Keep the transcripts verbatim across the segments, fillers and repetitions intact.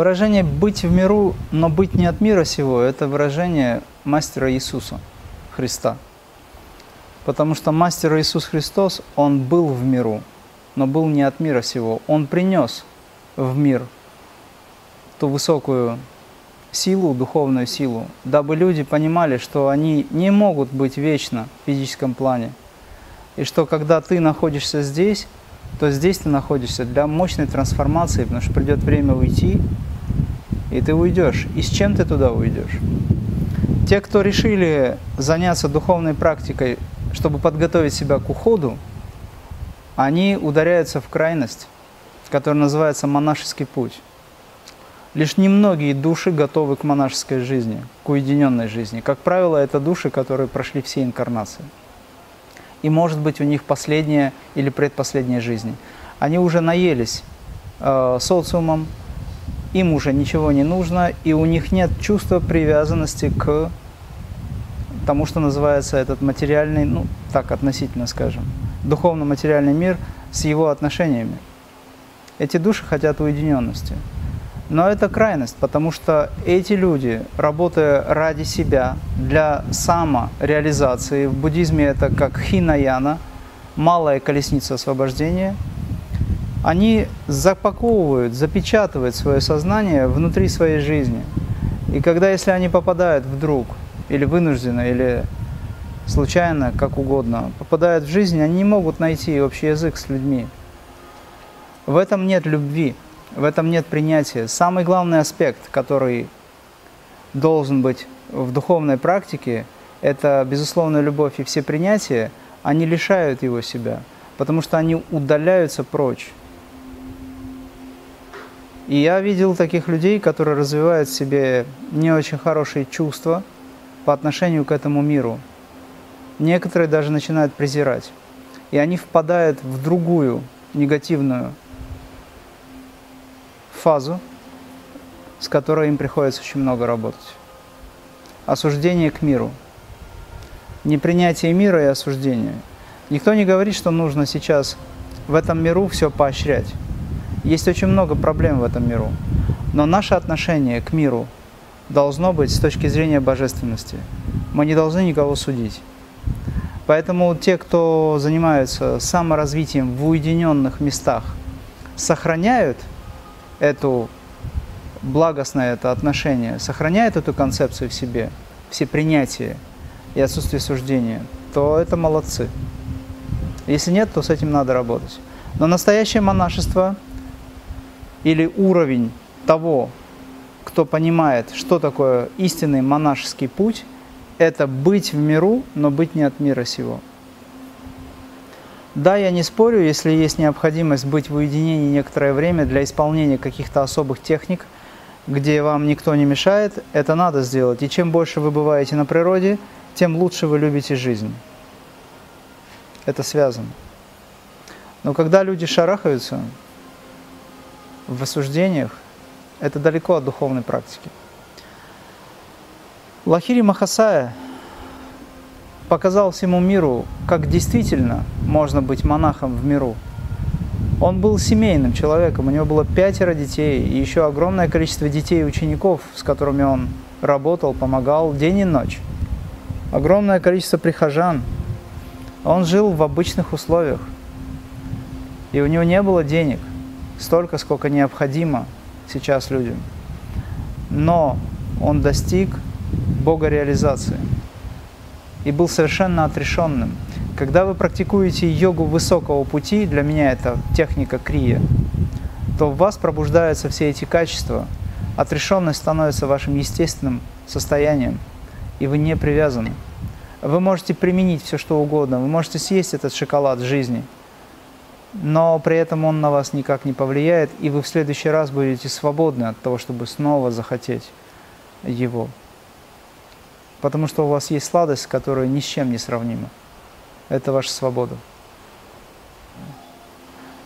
Выражение «быть в миру, но быть не от мира сего» – это выражение мастера Иисуса Христа. Потому что мастер Иисус Христос, Он был в миру, но был не от мира сего. Он принес в мир ту высокую силу, духовную силу, дабы люди понимали, что они не могут быть вечно в физическом плане. И что когда ты находишься здесь, то здесь ты находишься для мощной трансформации, потому что придет время уйти, и ты уйдешь. И с чем ты туда уйдешь? Те, кто решили заняться духовной практикой, чтобы подготовить себя к уходу, они ударяются в крайность, которая называется монашеский путь. Лишь немногие души готовы к монашеской жизни, к уединенной жизни. Как правило, это души, которые прошли все инкарнации. И, может быть, у них последняя или предпоследняя жизнь. Они уже наелись э, социумом, им уже ничего не нужно, и у них нет чувства привязанности к тому, что называется этот материальный, ну, так относительно скажем, духовно-материальный мир с его отношениями. Эти души хотят уединенности. Но это крайность, потому что эти люди, работая ради себя, для самореализации, в буддизме это как хинаяна, малая колесница освобождения, они запаковывают, запечатывают свое сознание внутри своей жизни. И когда, если они попадают вдруг, или вынужденно, или случайно, как угодно, попадают в жизнь, они не могут найти общий язык с людьми. В этом нет любви. В этом нет принятия. Самый главный аспект, который должен быть в духовной практике, это безусловная любовь и все принятия, они лишают его себя, потому что они удаляются прочь. И я видел таких людей, которые развивают в себе не очень хорошие чувства по отношению к этому миру. Некоторые даже начинают презирать. И они впадают в другую негативную фазу, с которой им приходится очень много работать. Осуждение к миру. Непринятие мира и осуждение. Никто не говорит, что нужно сейчас в этом миру все поощрять. Есть очень много проблем в этом миру. Но наше отношение к миру должно быть с точки зрения божественности. Мы не должны никого судить. Поэтому те, кто занимаются саморазвитием в уединенных местах, сохраняют эту благостное это отношение, сохраняет эту концепцию в себе, все принятие и отсутствие суждения, то это молодцы. Если нет, то с этим надо работать. Но настоящее монашество или уровень того, кто понимает, что такое истинный монашеский путь, это быть в миру, но быть не от мира сего. Да, я не спорю, если есть необходимость быть в уединении некоторое время для исполнения каких-то особых техник, где вам никто не мешает, это надо сделать. И чем больше вы бываете на природе, тем лучше вы любите жизнь. Это связано. Но когда люди шарахаются в осуждениях, это далеко от духовной практики. Лахири Махасая показал всему миру, как действительно можно быть монахом в миру. Он был семейным человеком, у него было пятеро детей, и еще огромное количество детей и учеников, с которыми он работал, помогал день и ночь. Огромное количество прихожан. Он жил в обычных условиях, и у него не было денег, столько, сколько необходимо сейчас людям. Но он достиг богореализации и был совершенно отрешенным. Когда вы практикуете йогу высокого пути, для меня это техника крийя, то в вас пробуждаются все эти качества. Отрешенность становится вашим естественным состоянием, и вы не привязаны. Вы можете применить все, что угодно, вы можете съесть этот шоколад жизни, но при этом он на вас никак не повлияет, и вы в следующий раз будете свободны от того, чтобы снова захотеть его. Потому что у вас есть сладость, которая ни с чем не сравнима. Это ваша свобода.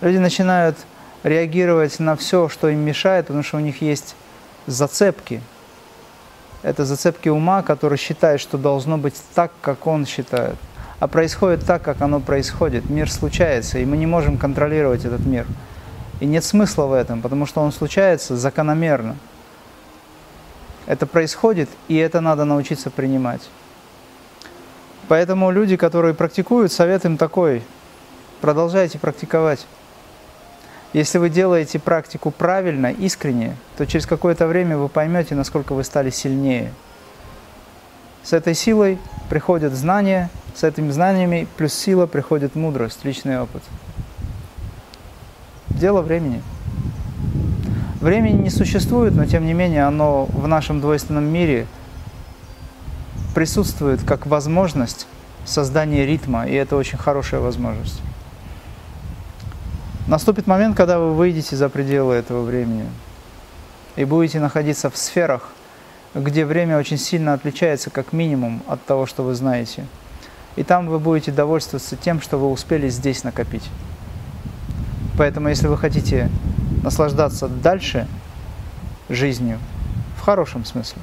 Люди начинают реагировать на все, что им мешает, потому что у них есть зацепки. Это зацепки ума, который считает, что должно быть так, как он считает. А происходит так, как оно происходит. Мир случается, и мы не можем контролировать этот мир. И нет смысла в этом, потому что он случается закономерно. Это происходит, и это надо научиться принимать. Поэтому люди, которые практикуют, совет им такой: продолжайте практиковать. Если вы делаете практику правильно, искренне, то через какое-то время вы поймете, насколько вы стали сильнее. С этой силой приходят знания, с этими знаниями плюс сила приходит мудрость, личный опыт. Дело времени. Времени не существует, но тем не менее оно в нашем двойственном мире присутствует как возможность создания ритма, и это очень хорошая возможность. Наступит момент, когда вы выйдете за пределы этого времени и будете находиться в сферах, где время очень сильно отличается, как минимум, от того, что вы знаете. И там вы будете довольствоваться тем, что вы успели здесь накопить. Поэтому, если вы хотите наслаждаться дальше жизнью, в хорошем смысле,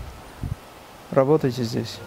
работайте здесь.